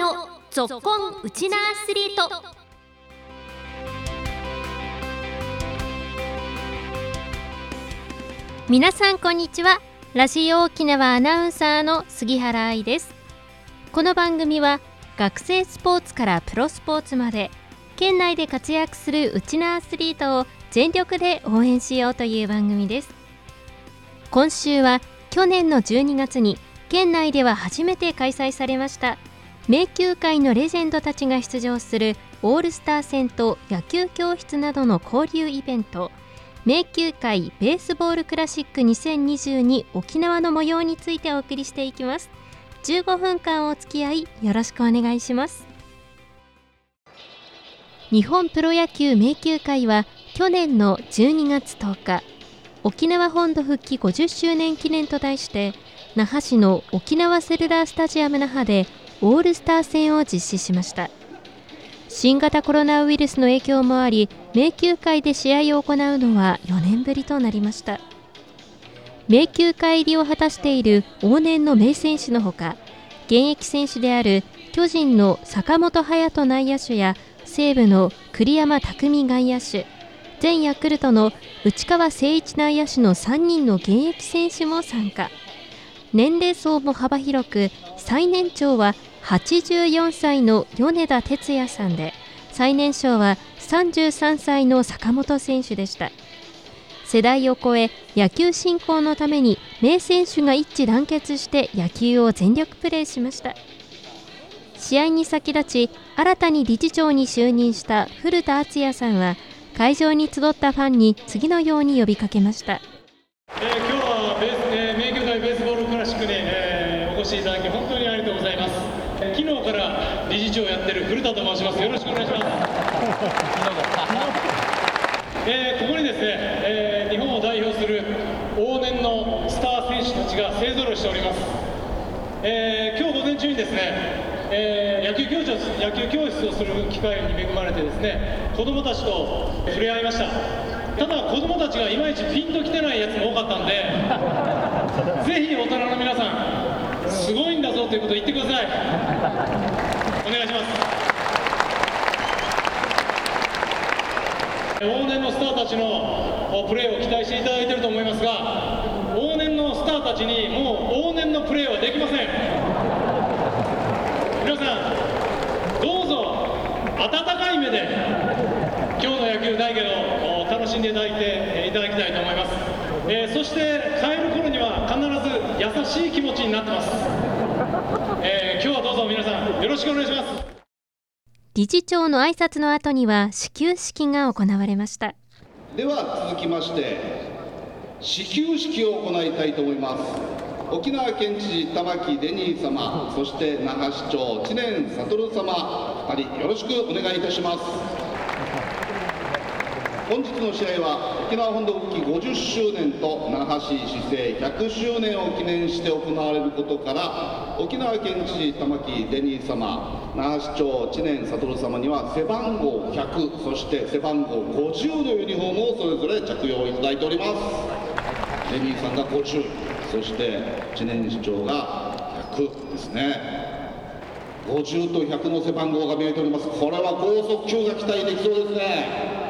のぞっこんウチナアスリート。皆さんこんにちは。ラジオ沖縄アナウンサーの杉原愛です。この番組は学生スポーツからプロスポーツまで県内で活躍するウチナアスリートを全力で応援しようという番組です。今週は去年の12月に県内では初めて開催されました名球会のレジェンドたちが出場するオールスター戦と野球教室などの交流イベント名球会ベースボールクラシック2022沖縄の模様についてお送りしていきます。15分間お付き合いよろしくお願いします。日本プロ野球名球会は去年の12月10日沖縄本土復帰50周年記念と題して那覇市の沖縄セルラースタジアム那覇でオールスター戦を実施しました。新型コロナウイルスの影響もあり名球会で試合を行うのは4年ぶりとなりました。名球会入りを果たしている往年の名選手のほか現役選手である巨人の坂本勇人内野手や西武の栗山巧外野手前ヤクルトの内川誠一内野手の3人の現役選手も参加。年齢層も幅広く最年長は84歳の米田哲也さんで最年少は33歳の坂本選手でした。世代を超え野球振興のために名選手が一致団結して野球を全力プレーしました。試合に先立ち新たに理事長に就任した古田敦也さんは会場に集ったファンに次のように呼びかけました。今日は名球会ベースボールクラシックに、お越しいただき本当にありがとうございます。昨日から理事長をやってる古田と申します。よろしくお願いしますここにですね、日本を代表する往年のスター選手たちが勢ぞろいしております。今日午前中にですね野球教室をする機会に恵まれてですね子どもたちと触れ合いました。ただ子どもたちがいまいちピンときてないやつも多かったんでぜひ大人の皆さんすごいんだぞということを言ってください。お願いします往年のスターたちのプレーを期待していただいていると思いますが往年のスターたちにもう往年のプレーはできません。皆さんどうぞ温かい目で今日の野球だけど楽しんでいただいていただきたいと思います。そして帰る頃には必ず優しい気持ちになってます。今日はどうぞ皆さんよろしくお願いします。理事長の挨拶の後には始球式が行われました。では続きまして始球式を行いたいと思います。沖縄県知事玉城デニー様、そして那覇市長知念悟様、2人よろしくお願いいたします。本日の試合は沖縄本土復帰50周年と那覇市市制100周年を記念して行われることから沖縄県知事玉城デニー様、那覇市長知念悟様には背番号100、そして背番号50のユニフォームをそれぞれ着用いただいております。デニーさんが50、そして知念市長が100ですね。50と100の背番号が見えております。これは高速球が期待できそうですね。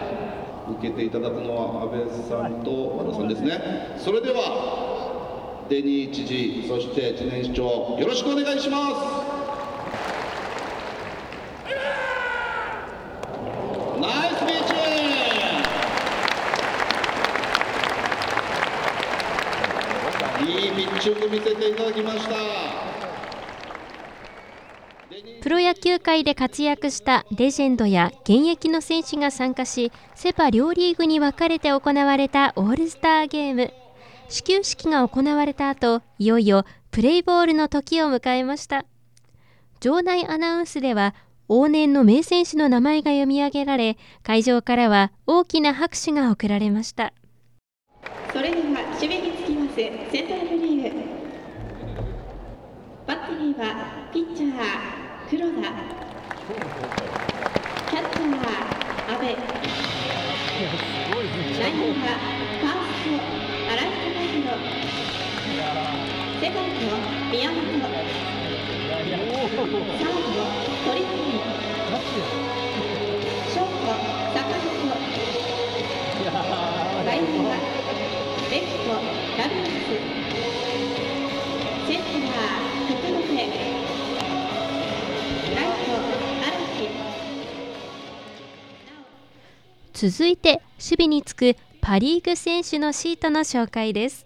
受けていただくのは安倍さんと和田さんですね。それではデニー知事、そして知念市長よろしくお願いします。見せていただきました。プロ野球界で活躍したレジェンドや現役の選手が参加しセ・パ両リーグに分かれて行われたオールスターゲーム。始球式が行われた後いよいよプレイボールの時を迎えました。場内アナウンスでは往年の名選手の名前が読み上げられ会場からは大きな拍手が送られました。それでは守備につきますセントラルリーグバッテリーはピッチャー黒田、キャッチャー阿部、内野はファースト荒井孝弘、セカンド宮本、続いて守備につくパ・リーグ選手のシートの紹介です。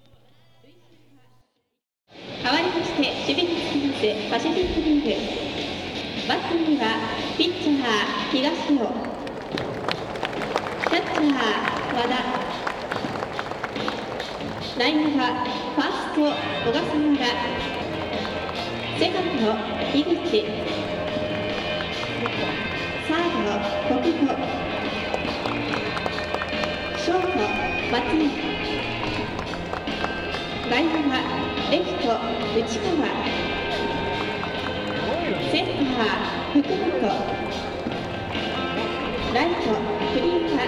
代わりまして守備につきますパシフィックリーグ、バッターにはピッチャー東尾、キャッチャー和田、内野はファースト小笠原、セカンド樋口、サード国保、ショート松井、外野はレフト内川、センター福本、ライト栗山。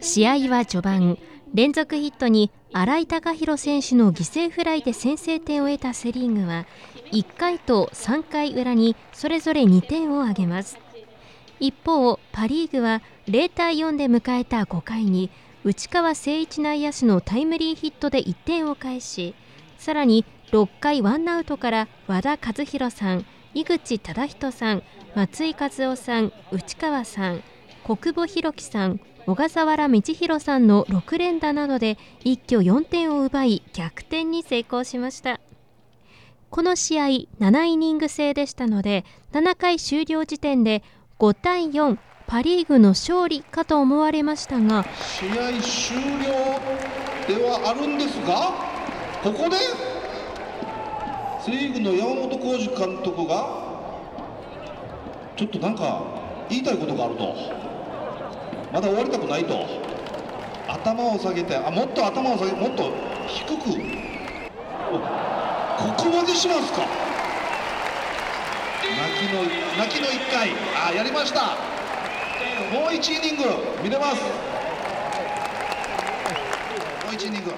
試合は序盤、連続ヒットに新井貴浩選手の犠牲フライで先制点を得たセ・リーグは1回と3回裏にそれぞれ2点を挙げます。一方、パ・リーグは0対4で迎えた5回に内川誠一内野手のタイムリーヒットで1点を返し、さらに6回ワンアウトから和田一浩さん、井口忠人さん、松井一夫さん、内川さん、国保博樹さん、小笠原道弘さんの6連打などで一挙4点を奪い逆転に成功しました。この試合7イニング制でしたので、7回終了時点で5対4、パ・リーグの勝利かと思われましたが、試合終了ではあるんですが、ここでセ・リーグの山本浩二監督がちょっとなんか言いたいことがあると、まだ終わりたくないと、頭を下げて、もっと頭を下げて、もっと低く、ここまでしますか。泣きの1回、やりました。もう1イニング見れます。もう1イニング。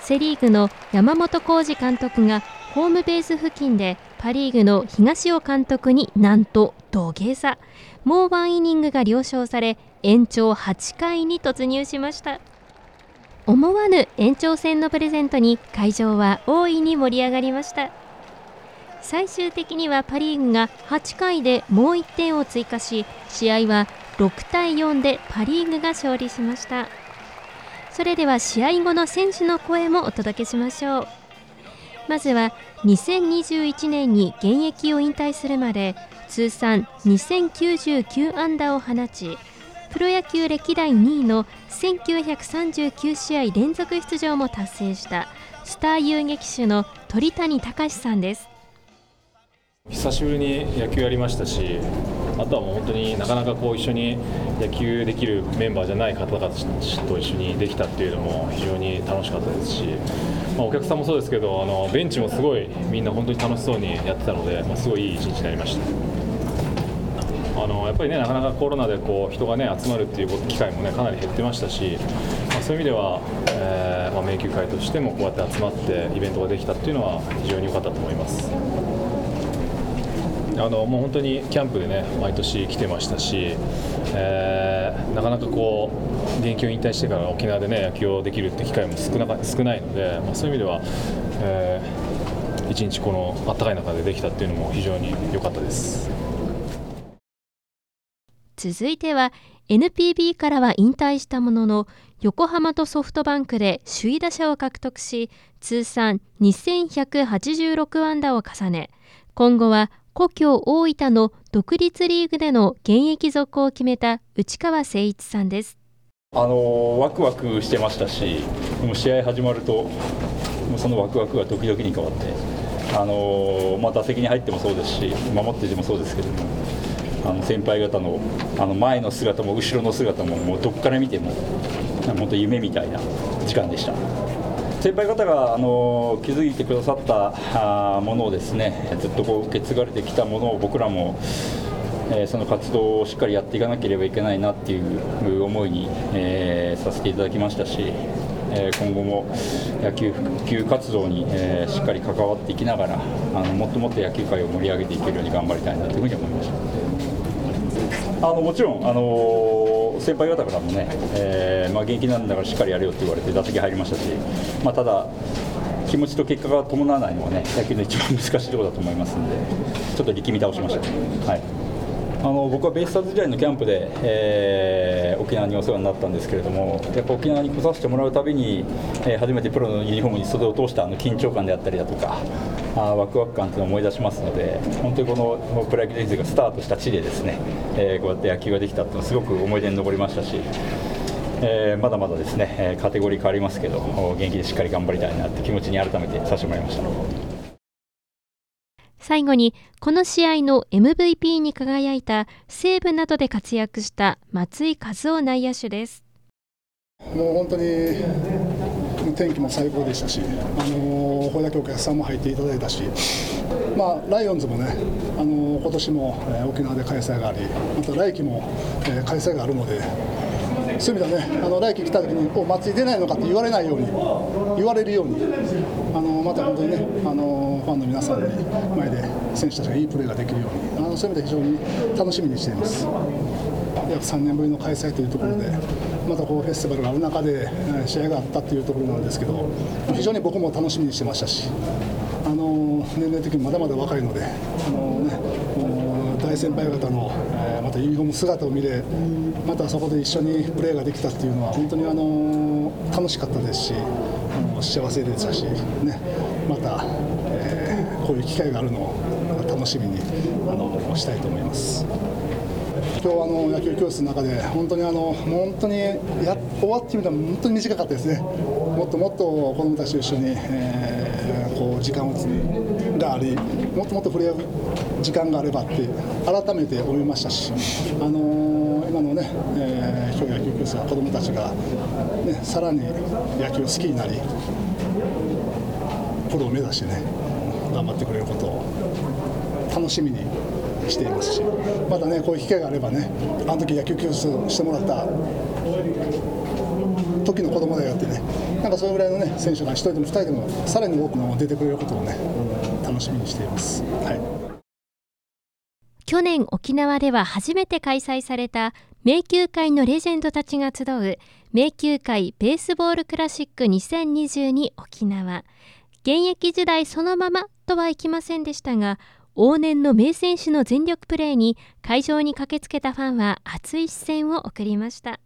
セ・リーグの山本浩二監督がホームベース付近でパ・リーグの東尾監督になんと土下座、もう1イニングが了承され延長8回に突入しました。思わぬ延長戦のプレゼントに会場は大いに盛り上がりました。最終的にはパ・リーグが8回でもう1点を追加し、試合は6対4でパ・リーグが勝利しました。それでは試合後の選手の声もお届けしましょう。まずは2021年に現役を引退するまで通算2099安打を放ち、プロ野球歴代2位の1939試合連続出場も達成したスター遊撃手の鳥谷敬さんです。久しぶりに野球やりましたし、あとはもう本当になかなかこう一緒に野球できるメンバーじゃない方々と一緒にできたっていうのも非常に楽しかったですし、お客さんもそうですけど、ベンチもすごいみんな本当に楽しそうにやってたので、すごいいい一日になりました。やっぱりね、なかなかコロナでこう人がね集まるっていう機会もねかなり減ってましたし、そういう意味では、名球会としてもこうやって集まってイベントができたっていうのは非常に良かったと思います。もう本当にキャンプでね毎年来てましたし、なかなかこう現役を引退してから沖縄でね野球をできるって機会も少ないので、そういう意味では、一日この暖かい中でできたっていうのも非常に良かったです。続いては NPB からは引退したものの、横浜とソフトバンクで首位打者を獲得し、通算2186安打を重ね、今後は故郷大分の独立リーグでの現役続行を決めた内川誠一さんです。ワクワクしてましたし、もう試合始まるともうそのワクワクがドキドキに変わって、打席に入ってもそうですし、守っててもそうですけども、先輩方の前の姿も後ろの姿も、もうどこから見ても本当夢みたいな時間でした。先輩方が気づいてくださったものをですね、ずっとこう受け継がれてきたものを僕らも、その活動をしっかりやっていかなければいけないなっていう思いに、させていただきましたし、今後も野球普及活動にしっかり関わっていきながら、もっともっと野球界を盛り上げていけるように頑張りたいなというふうに思いました。もちろん先輩方からもね、元気なんだからしっかりやれよって言われて打席入りましたし、ただ気持ちと結果が伴わないのはね、野球の一番難しいところだと思いますので、ちょっと力み倒しました、僕はベイスターズ時代のキャンプで、沖縄にお世話になったんですけれども、やっぱ沖縄に来させてもらうたびに、初めてプロのユニフォームに袖を通した緊張感であったりだとか、ワクワク感というのを思い出しますので、本当にこのプロ野球人生がスタートした地でですね、こうやって野球ができたというのはすごく思い出に残りましたし、まだまだですね、カテゴリー変わりますけど、元気でしっかり頑張りたいなという気持ちに改めてさせてもらいました。最後に、この試合の MVP に輝いた西武などで活躍した松井稼頭央内野手です。もう本当に天気も最高でしたし、保田協会さんも入っていただいたし、ライオンズもね、今年も沖縄で開催があり、また来季も開催があるので、そういう意味ではね、来季来た時に松井出ないのかって言われないように、言われるように、また本当にね、ファンの皆さんの前で選手たちがいいプレーができるように、そういう意味では非常に楽しみにしています。約3年ぶりの開催というところで、またこうフェスティバルがある中で試合があったというところなんですけど、非常に僕も楽しみにしてましたし、年齢的にまだまだ若いので、大先輩方のまたユニフォーム姿を見れ、またそこで一緒にプレーができたっていうのは本当に楽しかったですし、幸せでしたし、またこういう機会があるのを楽しみにしたいと思います。今日野球教室の中で本当に終わってみたら本当に短かったですね。もっともっと子どもたちと一緒に、時間があり、もっともっと触れ合う時間があればって改めて思いましたし、今のね、今日野球教室は子どもたちが、さらに野球好きになり、プロを目指してね、頑張ってくれることを楽しみにしていますし、またね、こういう機会があればね、あの時野球教室してもらった時の子供だよってね、なんかそれぐらいのね、選手が1人でも2人でもさらに多くの出てくれることをね、楽しみにしています、去年沖縄では初めて開催された名球会のレジェンドたちが集う名球会ベースボールクラシック2022沖縄。現役時代そのままとはいきませんでしたが、往年の名選手の全力プレーに会場に駆けつけたファンは熱い視線を送りました。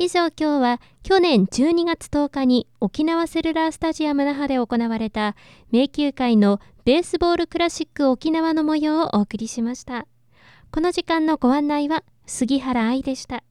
以上、今日は去年12月10日に沖縄セルラースタジアム那覇で行われた名球会のベースボールクラシック沖縄の模様をお送りしました。この時間のご案内は杉原愛でした。